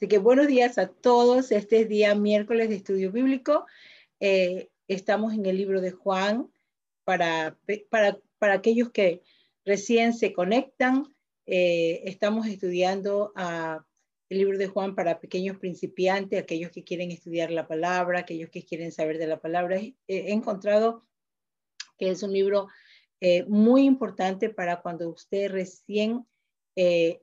Así que buenos días a todos. Este es día miércoles de Estudio Bíblico. Estamos en el libro de Juan. Para aquellos que recién se conectan, estamos estudiando el libro de Juan para pequeños principiantes, aquellos que quieren estudiar la palabra, aquellos que quieren saber de la palabra. He encontrado que es un libro muy importante para cuando usted recién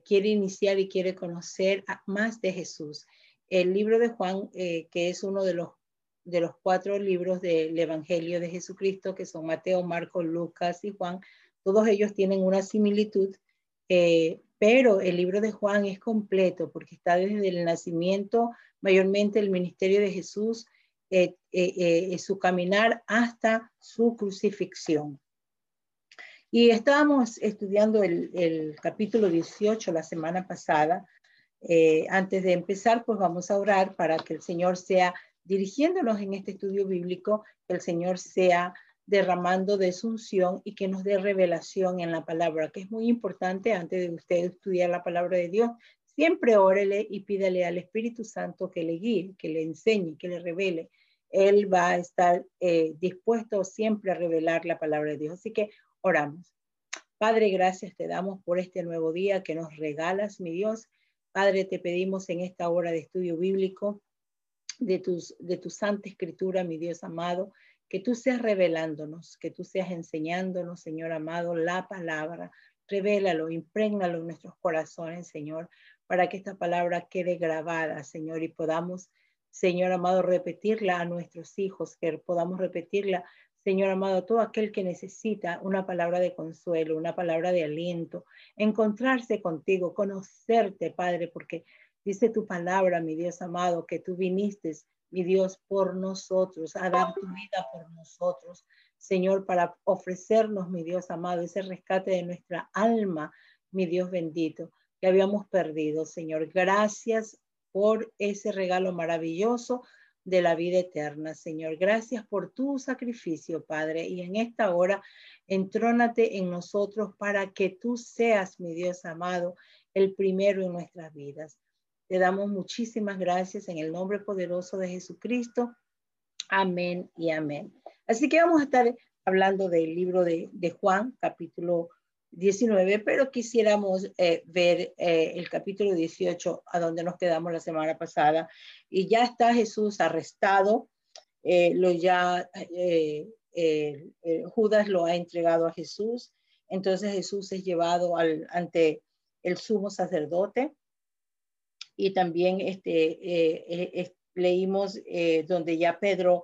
quiere iniciar y quiere conocer más de Jesús. El libro de Juan, que es uno de los cuatro libros del Evangelio de Jesucristo, que son Mateo, Marcos, Lucas y Juan, todos ellos tienen una similitud, pero el libro de Juan es completo porque está desde el nacimiento, mayormente el ministerio de Jesús, su caminar hasta su crucifixión. Y estábamos estudiando el capítulo 18 la semana pasada. Antes de empezar, pues vamos a orar para que el Señor sea dirigiéndonos en este estudio bíblico, que el Señor sea derramando de su unción y que nos dé revelación en la palabra, que es muy importante. Antes de usted estudiar la palabra de Dios, siempre órele y pídale al Espíritu Santo que le guíe, que le enseñe, que le revele. Él va a estar dispuesto siempre a revelar la palabra de Dios. Así que oramos. Padre, gracias te damos por este nuevo día que nos regalas, mi Dios. Padre, te pedimos en esta hora de estudio bíblico de tu Santa Escritura, mi Dios amado, que tú seas revelándonos, que tú seas enseñándonos, Señor amado, la palabra. Revélalo, imprégnalo en nuestros corazones, Señor, para que esta palabra quede grabada, Señor, y podamos, Señor amado, repetirla a nuestros hijos, que podamos repetirla, Señor amado, a todo aquel que necesita una palabra de consuelo, una palabra de aliento, encontrarse contigo, conocerte, Padre, porque dice tu palabra, mi Dios amado, que tú viniste, mi Dios, por nosotros, a dar tu vida por nosotros, Señor, para ofrecernos, mi Dios amado, ese rescate de nuestra alma, mi Dios bendito, que habíamos perdido, Señor. Gracias por ese regalo maravilloso de la vida eterna, Señor. Gracias por tu sacrificio, Padre, y en esta hora entrónate en nosotros para que tú seas, mi Dios amado, el primero en nuestras vidas. Te damos muchísimas gracias en el nombre poderoso de Jesucristo. Amén y amén. Así que vamos a estar hablando del libro de Juan, capítulo 19, pero quisiéramos ver el capítulo 18, a donde nos quedamos la semana pasada. Y ya está Jesús arrestado. Judas lo ha entregado a Jesús. Entonces Jesús es llevado ante el sumo sacerdote. Y también leímos donde ya Pedro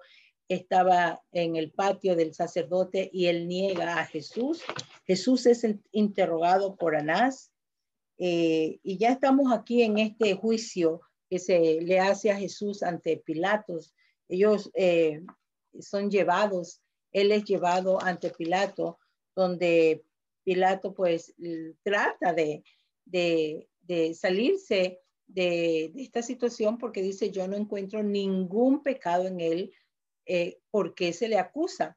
estaba en el patio del sacerdote y él niega a Jesús. Jesús es interrogado por Anás. Y ya estamos aquí en este juicio que se le hace a Jesús ante Pilato. Ellos él es llevado ante Pilato, donde Pilato pues trata de salirse de esta situación, porque dice: yo no encuentro ningún pecado en él, porque se le acusa.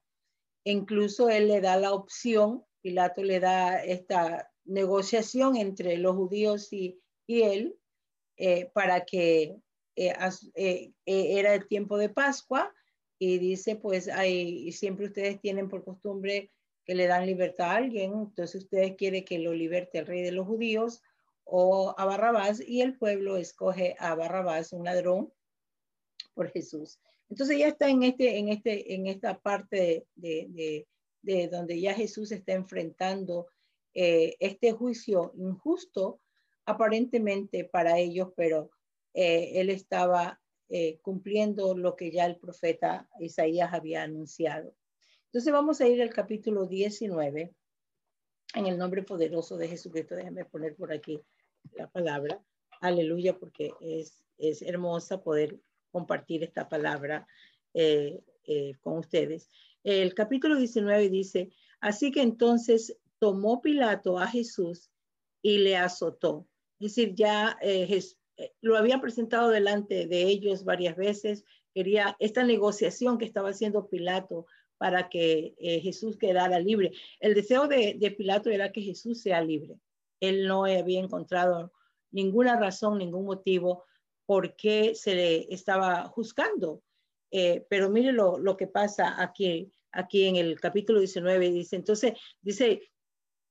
Incluso él le da la opción, Pilato le da esta negociación entre los judíos y él, para que era el tiempo de Pascua, y dice pues siempre ustedes tienen por costumbre que le dan libertad a alguien, entonces ustedes quieren que lo liberte el rey de los judíos o a Barrabás, y el pueblo escoge a Barrabás, un ladrón, por Jesús. Entonces ya está en esta parte de donde ya Jesús está enfrentando este juicio injusto, aparentemente para ellos, pero él estaba cumpliendo lo que ya el profeta Isaías había anunciado. Entonces vamos a ir al capítulo 19, en el nombre poderoso de Jesucristo. Déjame poner por aquí la palabra. Aleluya, porque es hermosa poder compartir esta palabra con ustedes. El capítulo 19 dice: así que entonces tomó Pilato a Jesús y le azotó. Es decir, ya lo había presentado delante de ellos varias veces. Quería esta negociación que estaba haciendo Pilato para que Jesús quedara libre. El deseo de Pilato era que Jesús sea libre. Él no había encontrado ninguna razón, ningún motivo por qué se le estaba juzgando. Pero mire lo que pasa aquí en el capítulo 19, dice, entonces, dice,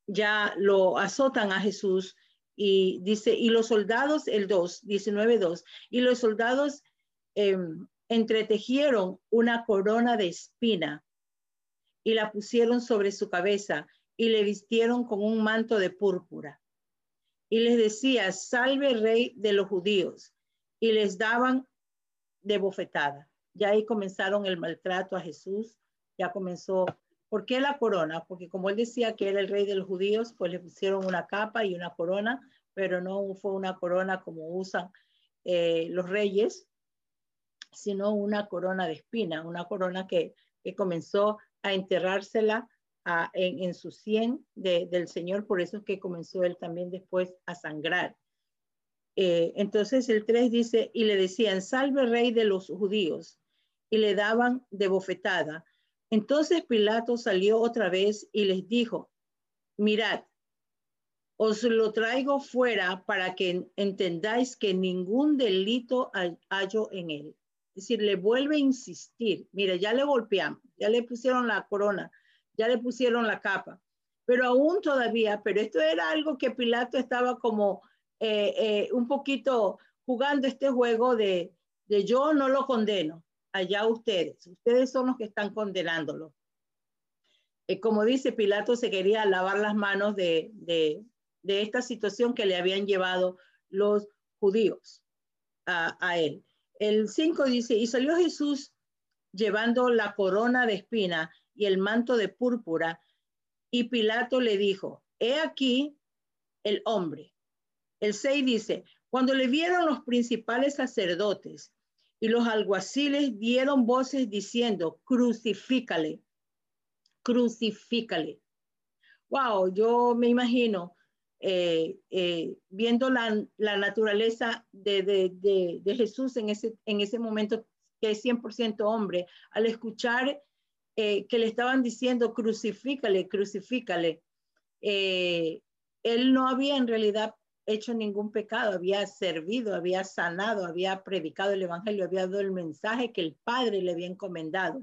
ya lo azotan a Jesús y dice, y los soldados, el 19:2, y los soldados entretejieron una corona de espina y la pusieron sobre su cabeza y le vistieron con un manto de púrpura. Y les decía, salve rey de los judíos. Y les daban de bofetada. Ya ahí comenzaron el maltrato a Jesús. Ya comenzó. ¿Por qué la corona? Porque como él decía que era el rey de los judíos, pues le pusieron una capa y una corona, pero no fue una corona como usan los reyes, sino una corona de espina, una corona que comenzó a enterrársela en su sien del Señor. Por eso es que comenzó él también después a sangrar. Entonces el 3 dice, y le decían, salve rey de los judíos, y le daban de bofetada. Entonces Pilato salió otra vez y les dijo, mirad, os lo traigo fuera para que entendáis que ningún delito hallo en él. Es decir, le vuelve a insistir, mira, ya le golpeamos, ya le pusieron la corona, ya le pusieron la capa, pero aún todavía, pero esto era algo que Pilato estaba como un poquito jugando este juego de yo no lo condeno, allá ustedes son los que están condenándolo. Como dice Pilato, se quería lavar las manos de esta situación que le habían llevado los judíos a él. El 5 dice, y salió Jesús llevando la corona de espina y el manto de púrpura, y Pilato le dijo, he aquí el hombre. El 6 dice, cuando le vieron los principales sacerdotes y los alguaciles dieron voces diciendo, crucifícale, crucifícale. Wow, yo me imagino viendo la naturaleza de Jesús en ese momento, que es 100% hombre, al escuchar que le estaban diciendo, crucifícale, crucifícale. Él no había en realidad hecho ningún pecado, había servido, había sanado, había predicado el evangelio, había dado el mensaje que el Padre le había encomendado.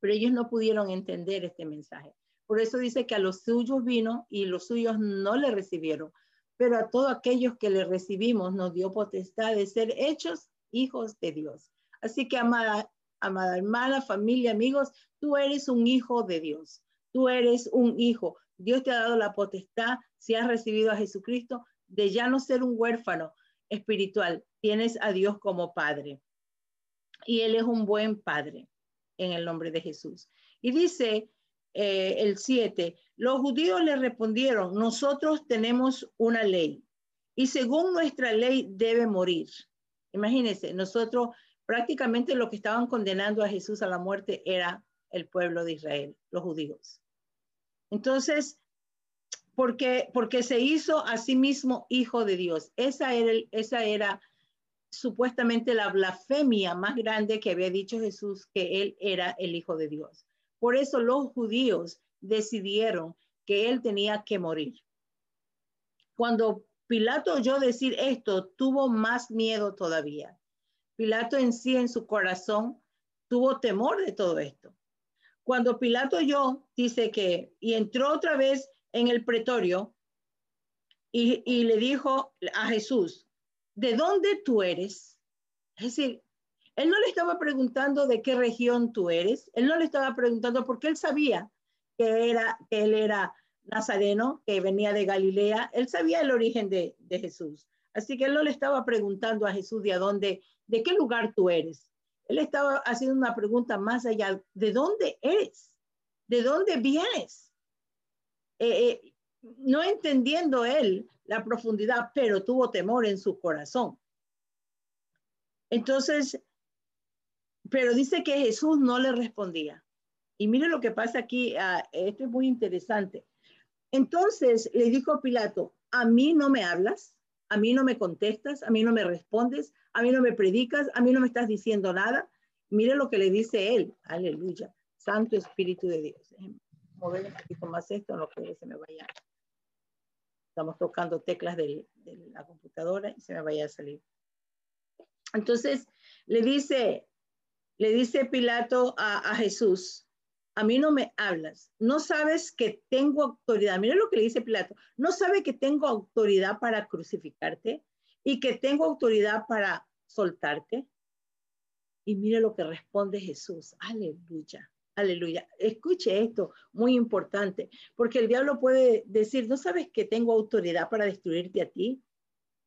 Pero ellos no pudieron entender este mensaje. Por eso dice que a los suyos vino y los suyos no le recibieron. Pero a todos aquellos que le recibimos nos dio potestad de ser hechos hijos de Dios. Así que, amada hermana, familia, amigos, tú eres un hijo de Dios. Tú eres un hijo. Dios te ha dado la potestad, si has recibido a Jesucristo, de ya no ser un huérfano espiritual. Tienes a Dios como Padre. Y Él es un buen Padre, en el nombre de Jesús. Y dice el 7, los judíos le respondieron, nosotros tenemos una ley, y según nuestra ley debe morir. Imagínense, nosotros... Prácticamente lo que estaban condenando a Jesús a la muerte era el pueblo de Israel, los judíos. Entonces, porque se hizo a sí mismo hijo de Dios. Esa era supuestamente la blasfemia más grande que había dicho Jesús, que él era el hijo de Dios. Por eso los judíos decidieron que él tenía que morir. Cuando Pilato oyó decir esto, tuvo más miedo todavía. Pilato en sí, en su corazón, tuvo temor de todo esto. Cuando Pilato oyó, dice que, y entró otra vez en el pretorio y le dijo a Jesús, ¿de dónde tú eres? Es decir, él no le estaba preguntando de qué región tú eres, él no le estaba preguntando porque él sabía que él era nazareno, que venía de Galilea, él sabía el origen de Jesús. Así que él no le estaba preguntando a Jesús de qué lugar tú eres. Él estaba haciendo una pregunta más allá, ¿de dónde eres? ¿De dónde vienes? No entendiendo él la profundidad, pero tuvo temor en su corazón. Entonces, pero dice que Jesús no le respondía. Y mire lo que pasa aquí, esto es muy interesante. Entonces le dijo Pilato, ¿a mí no me hablas? A mí no me contestas, a mí no me respondes, a mí no me predicas, a mí no me estás diciendo nada. Mire lo que le dice él. Aleluya. Santo Espíritu de Dios. Déjenme mover un poquito más esto, no que se me vaya. Estamos tocando teclas de la computadora y se me vaya a salir. Entonces le dice Pilato a Jesús, a mí no me hablas, no sabes que tengo autoridad. Mira lo que le dice Pilato, no sabe que tengo autoridad para crucificarte y que tengo autoridad para soltarte. Y mira lo que responde Jesús, aleluya, aleluya. Escuche esto, muy importante, porque el diablo puede decir, no sabes que tengo autoridad para destruirte a ti.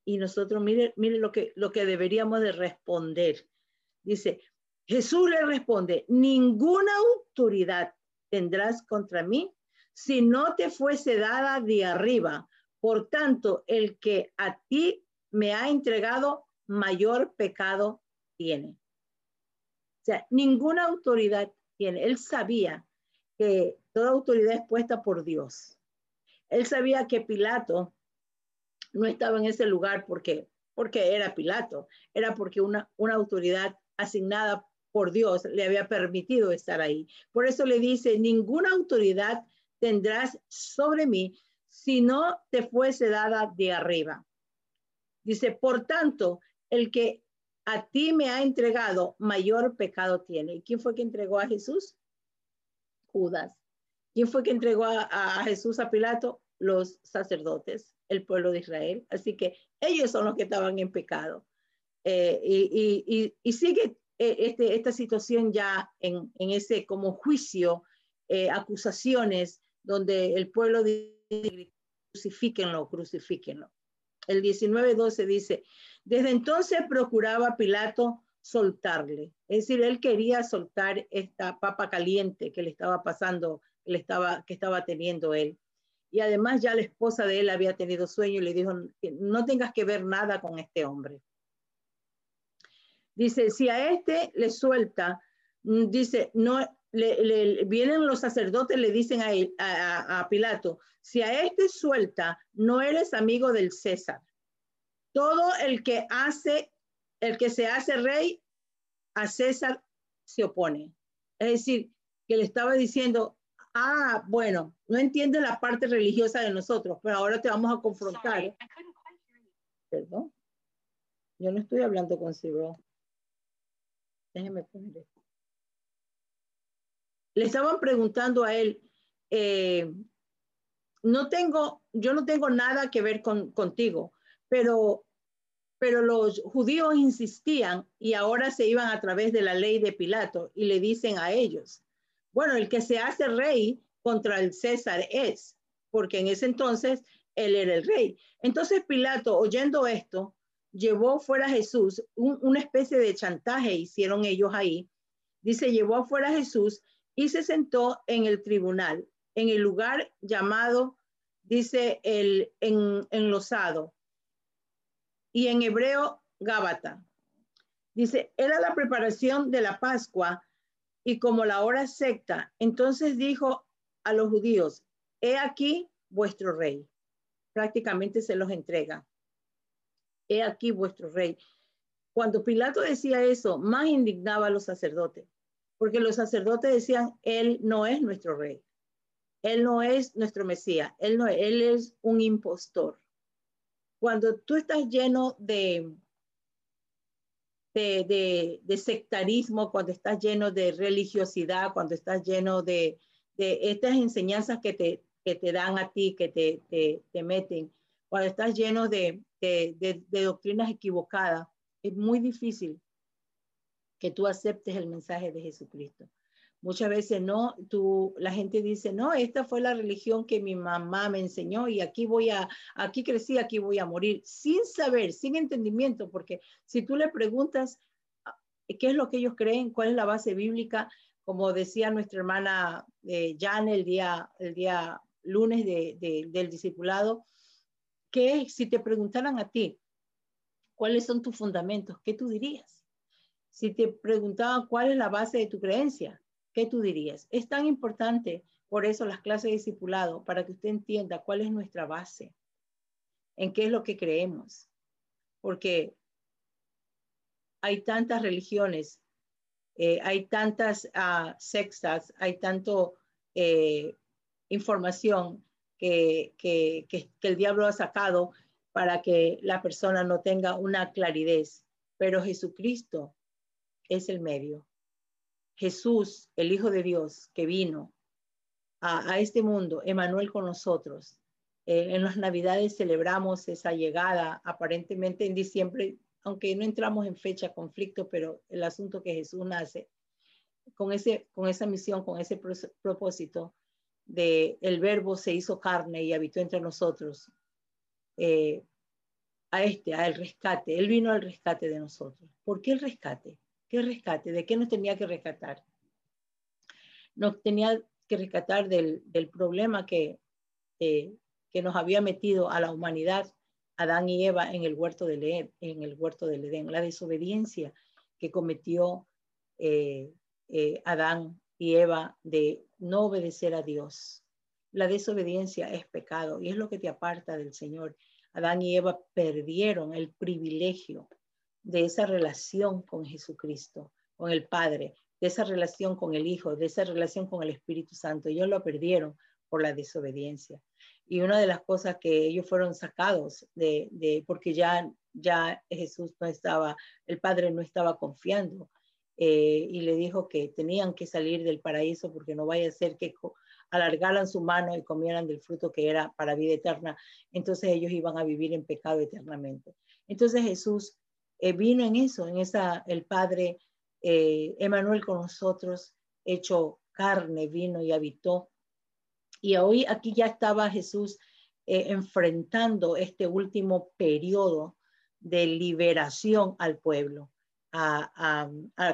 Y nosotros, mire lo que deberíamos de responder. Dice, Jesús le responde, ninguna autoridad tendrás contra mí si no te fuese dada de arriba. Por tanto, el que a ti me ha entregado, mayor pecado tiene. O sea, ninguna autoridad tiene. Él sabía que toda autoridad es puesta por Dios. Él sabía que Pilato no estaba en ese lugar porque era Pilato. Era porque una autoridad asignada por Dios le había permitido estar ahí. Por eso le dice, ninguna autoridad tendrás sobre mí si no te fuese dada de arriba. Dice, por tanto, el que a ti me ha entregado, mayor pecado tiene. ¿Y quién fue que entregó a Jesús? Judas. ¿Quién fue que entregó a Jesús a Pilato? Los sacerdotes, el pueblo de Israel. Así que ellos son los que estaban en pecado. Y sigue esta situación ya en ese como juicio, acusaciones, donde el pueblo dice, crucifíquenlo, crucifíquenlo. El 19:12 dice, desde entonces procuraba Pilato soltarle. Es decir, él quería soltar esta papa caliente que le estaba pasando, que estaba teniendo él. Y además ya la esposa de él había tenido sueño y le dijo, no tengas que ver nada con este hombre. Dice, si a este le suelta, dice, no, vienen los sacerdotes, le dicen a Pilato, si a este suelta, no eres amigo del César. Todo el que se hace rey, a César se opone. Es decir, que le estaba diciendo, bueno, no entiendes la parte religiosa de nosotros, pero ahora te vamos a confrontar. Sorry, perdón, yo no estoy hablando consigo. Déjeme poner esto. Le estaban preguntando a él, yo no tengo nada que ver contigo, pero los judíos insistían y ahora se iban a través de la ley de Pilato y le dicen a ellos, bueno, el que se hace rey contra el César es, porque en ese entonces él era el rey. Entonces Pilato, oyendo esto, llevó fuera a Jesús, una especie de chantaje hicieron ellos ahí. Dice, llevó afuera a Jesús y se sentó en el tribunal, en el lugar llamado, dice, el enlosado, y en hebreo, Gábata. Dice, era la preparación de la Pascua y como la hora secta, entonces dijo a los judíos, he aquí vuestro rey. Prácticamente se los entrega. He aquí vuestro rey. Cuando Pilato decía eso, más indignaba a los sacerdotes, porque los sacerdotes decían, él no es nuestro rey, él no es nuestro Mesías, él es un impostor. Cuando tú estás lleno de sectarismo, cuando estás lleno de religiosidad, cuando estás lleno de estas enseñanzas que te dan a ti, que te meten, cuando estás lleno de doctrinas equivocadas, es muy difícil que tú aceptes el mensaje de Jesucristo. Muchas veces no, la gente dice, no, esta fue la religión que mi mamá me enseñó y aquí crecí, aquí voy a morir, sin saber, sin entendimiento, porque si tú le preguntas qué es lo que ellos creen, cuál es la base bíblica, como decía nuestra hermana Jan el día lunes del discipulado, que si te preguntaran a ti, ¿cuáles son tus fundamentos? ¿Qué tú dirías? Si te preguntaban cuál es la base de tu creencia, ¿qué tú dirías? Es tan importante, por eso, las clases de discipulado, para que usted entienda cuál es nuestra base, en qué es lo que creemos. Porque hay tantas religiones, hay tantas sectas, hay tanto información que el diablo ha sacado para que la persona no tenga una claridad pero Jesucristo es el medio. Jesús, el Hijo de Dios, que vino a este mundo, Emanuel con nosotros. En las Navidades celebramos esa llegada, aparentemente en diciembre, aunque no entramos en fecha, conflicto, pero el asunto que Jesús nace, con esa misión, con ese propósito de el Verbo se hizo carne y habitó entre nosotros, al rescate. Él vino al rescate de nosotros. ¿Por qué el rescate? ¿Qué rescate? ¿De qué nos tenía que rescatar? Nos tenía que rescatar del problema que nos había metido a la humanidad, Adán y Eva, en el huerto del Edén, la desobediencia que cometió Adán y Eva de no obedecer a Dios. La desobediencia es pecado y es lo que te aparta del Señor. Adán y Eva perdieron el privilegio de esa relación con Jesucristo, con el Padre, de esa relación con el Hijo, de esa relación con el Espíritu Santo. Ellos lo perdieron por la desobediencia. Y una de las cosas que ellos fueron sacados porque ya Jesús no estaba, el Padre no estaba confiando, y le dijo que tenían que salir del paraíso porque no vaya a ser que alargaran su mano y comieran del fruto que era para vida eterna. Entonces ellos iban a vivir en pecado eternamente. Entonces Jesús vino en eso, el Padre, Emanuel con nosotros, hecho carne, vino y habitó. Y hoy aquí ya estaba Jesús enfrentando este último periodo de liberación al pueblo, a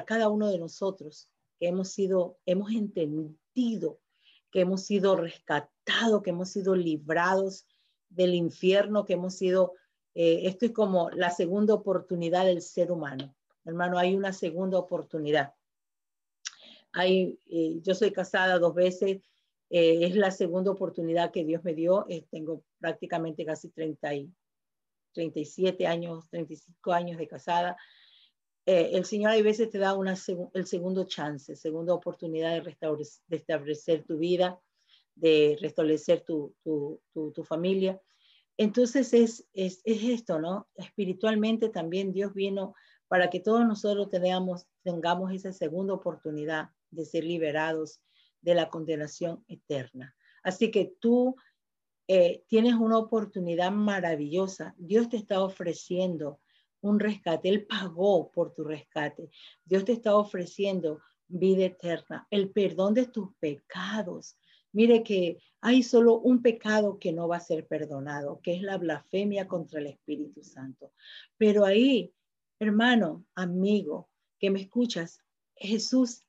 cada uno de nosotros que hemos entendido que hemos sido rescatados, que hemos sido librados del infierno, que hemos sido, esto es como la segunda oportunidad del ser humano. Hermano, hay una segunda oportunidad. Yo soy casada 2 veces. Es la segunda oportunidad que Dios me dio. Tengo prácticamente casi 37 años, 35 años de casada. El Señor hay veces te da el segundo chance, segunda oportunidad de establecer tu vida, de restablecer tu familia. Entonces es esto, ¿no? Espiritualmente también Dios vino para que todos nosotros tengamos esa segunda oportunidad de ser liberados de la condenación eterna. Así que tú tienes una oportunidad maravillosa. Dios te está ofreciendo un rescate. Él pagó por tu rescate. Dios te está ofreciendo vida eterna, el perdón de tus pecados. Mire que hay solo un pecado que no va a ser perdonado, que es la blasfemia contra el Espíritu Santo. Pero ahí, hermano, amigo, que me escuchas, Jesús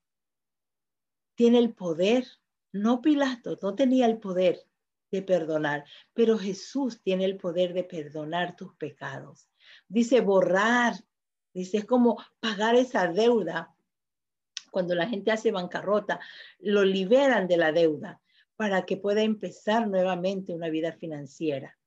tiene el poder. No, Pilato no tenía el poder de perdonar, pero Jesús tiene el poder de perdonar tus pecados. Dice borrar, dice es como pagar esa deuda. Cuando la gente hace bancarrota, lo liberan de la deuda para que pueda empezar nuevamente una vida financiera.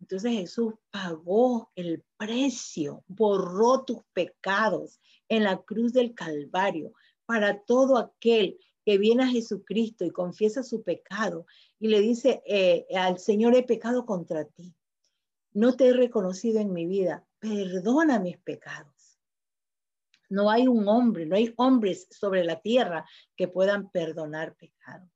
Entonces Jesús pagó el precio, borró tus pecados en la cruz del Calvario. Para todo aquel que viene a Jesucristo y confiesa su pecado y le dice al Señor, he pecado contra ti, no te he reconocido en mi vida, perdona mis pecados. No hay no hay hombres sobre la tierra que puedan perdonar pecado.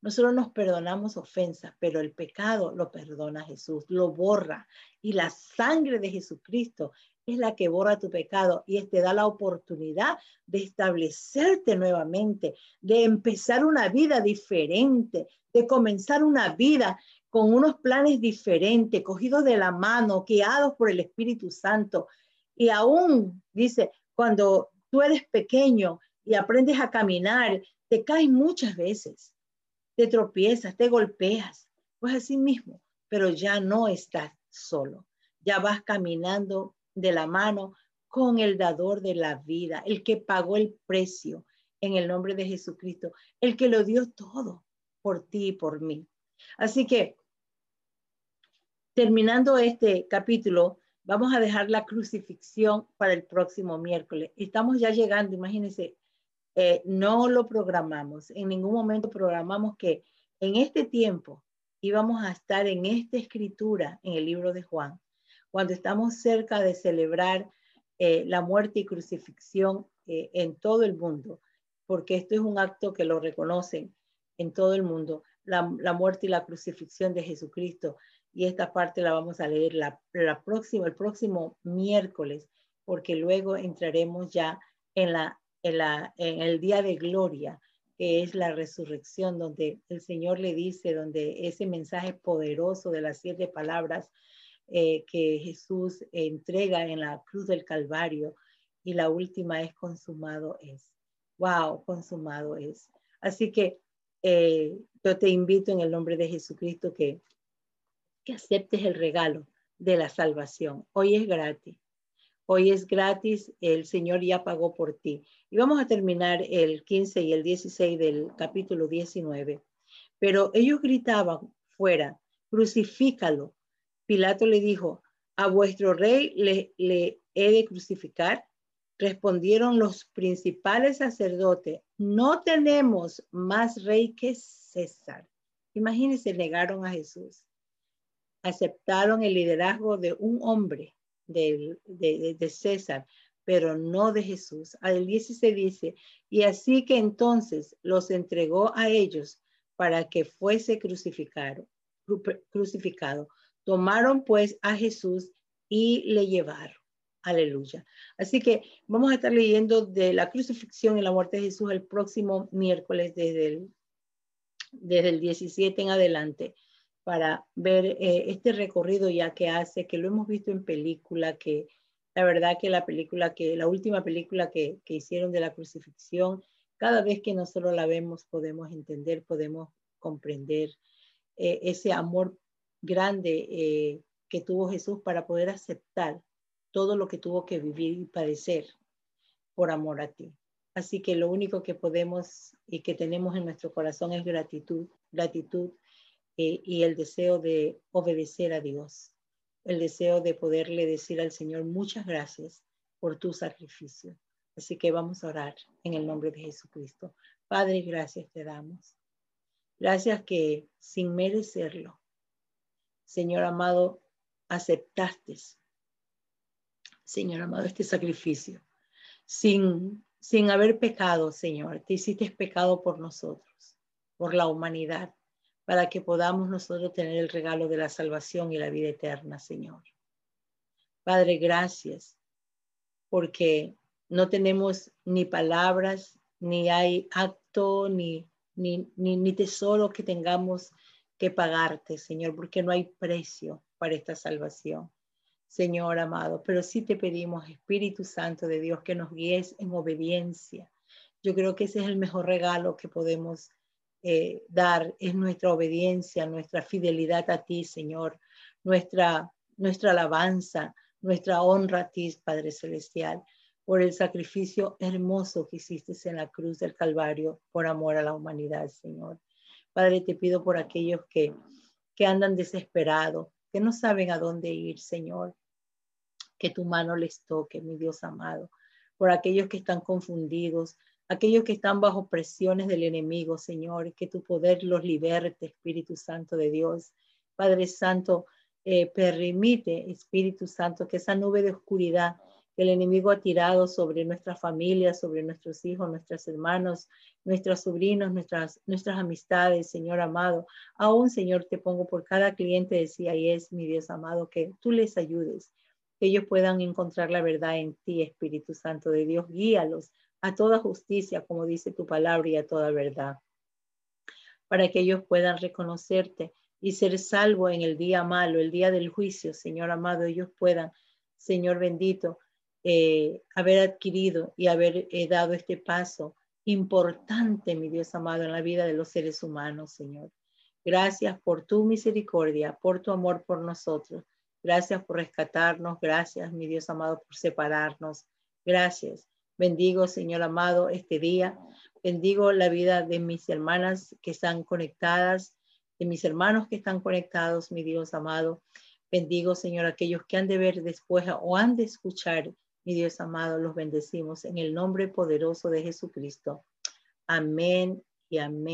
Nosotros nos perdonamos ofensas, pero el pecado lo perdona Jesús, lo borra. Y la sangre de Jesucristo es la que borra tu pecado y te da la oportunidad de establecerte nuevamente, de empezar una vida diferente, de comenzar una vida con unos planes diferentes, cogidos de la mano, guiados por el Espíritu Santo. Y aún, dice, cuando tú eres pequeño y aprendes a caminar, te caes muchas veces, te tropiezas, te golpeas, pues así mismo, pero ya no estás solo, ya vas caminando de la mano con el dador de la vida, el que pagó el precio en el nombre de Jesucristo, el que lo dio todo por ti y por mí. Así que, terminando este capítulo, vamos a dejar la crucifixión para el próximo miércoles. Estamos ya llegando, imagínense, no lo programamos, en ningún momento programamos que en este tiempo íbamos a estar en esta escritura, en el libro de Juan. Cuando estamos cerca de celebrar la muerte y crucifixión en todo el mundo, porque esto es un acto que lo reconocen en todo el mundo, la muerte y la crucifixión de Jesucristo. Y esta parte la vamos a leer el próximo miércoles, porque luego entraremos ya en el día de gloria, que es la resurrección, donde el Señor le dice, donde ese mensaje poderoso de las 7 palabras que Jesús entrega en la cruz del Calvario, y la última es consumado es. ¡Wow! Consumado es. Así que yo te invito en el nombre de Jesucristo que aceptes el regalo de la salvación. Hoy es gratis. Hoy es gratis, el Señor ya pagó por ti. Y vamos a terminar el 15 y el 16 del capítulo 19. Pero ellos gritaban fuera, crucifícalo. Pilato le dijo, ¿a vuestro rey le he de crucificar? Respondieron los principales sacerdotes, no tenemos más rey que César. Imagínense, negaron a Jesús. Aceptaron el liderazgo de un hombre, de César, pero no de Jesús. Al 16 dice, y así que entonces los entregó a ellos para que fuese crucificado. Tomaron pues a Jesús y le llevaron. Aleluya. Así que vamos a estar leyendo de la crucifixión y la muerte de Jesús el próximo miércoles desde el 17 en adelante, para ver este recorrido ya que hace, que lo hemos visto en película, que la verdad que la última película que hicieron de la crucifixión, cada vez que nosotros la vemos podemos entender, podemos comprender ese amor grande que tuvo Jesús para poder aceptar todo lo que tuvo que vivir y padecer por amor a ti. Así que lo único que podemos y que tenemos en nuestro corazón es gratitud, y el deseo de obedecer a Dios, el deseo de poderle decir al Señor muchas gracias por tu sacrificio. Así que vamos a orar en el nombre de Jesucristo. Padre, gracias te damos. Gracias que sin merecerlo, Señor amado, aceptaste, Señor amado, este sacrificio. Sin haber pecado, Señor, te hiciste pecado por nosotros, por la humanidad, para que podamos nosotros tener el regalo de la salvación y la vida eterna, Señor. Padre, gracias, porque no tenemos ni palabras, ni hay acto, ni tesoro que tengamos que pagarte, Señor, porque no hay precio para esta salvación, Señor amado. Pero sí te pedimos, Espíritu Santo de Dios, que nos guíes en obediencia. Yo creo que ese es el mejor regalo que podemos dar, es nuestra obediencia, nuestra fidelidad a ti, Señor, nuestra alabanza, nuestra honra a ti, Padre Celestial, por el sacrificio hermoso que hiciste en la cruz del Calvario por amor a la humanidad, Señor. Padre, te pido por aquellos que andan desesperados, que no saben a dónde ir, Señor, que tu mano les toque, mi Dios amado, por aquellos que están confundidos, aquellos que están bajo presiones del enemigo, Señor, que tu poder los liberte, Espíritu Santo de Dios. Padre Santo, permite, Espíritu Santo, que esa nube de oscuridad que el enemigo ha tirado sobre nuestra familia, sobre nuestros hijos, nuestros hermanos, nuestros sobrinos, nuestras amistades, Señor amado. Aún, Señor, te pongo por cada cliente de CIS, mi Dios amado, que tú les ayudes, que ellos puedan encontrar la verdad en ti, Espíritu Santo de Dios. Guíalos a toda justicia, como dice tu palabra, y a toda verdad, para que ellos puedan reconocerte y ser salvos en el día malo, el día del juicio, Señor amado. Ellos puedan, Señor bendito, haber adquirido y haber dado este paso importante, mi Dios amado, en la vida de los seres humanos, Señor. Gracias por tu misericordia, por tu amor por nosotros. Gracias por rescatarnos. Gracias, mi Dios amado, por separarnos. Gracias. Bendigo, Señor amado, este día. Bendigo la vida de mis hermanas que están conectadas, de mis hermanos que están conectados, mi Dios amado. Bendigo, Señor, aquellos que han de ver después o han de escuchar, mi Dios amado, los bendecimos en el nombre poderoso de Jesucristo. Amén y amén.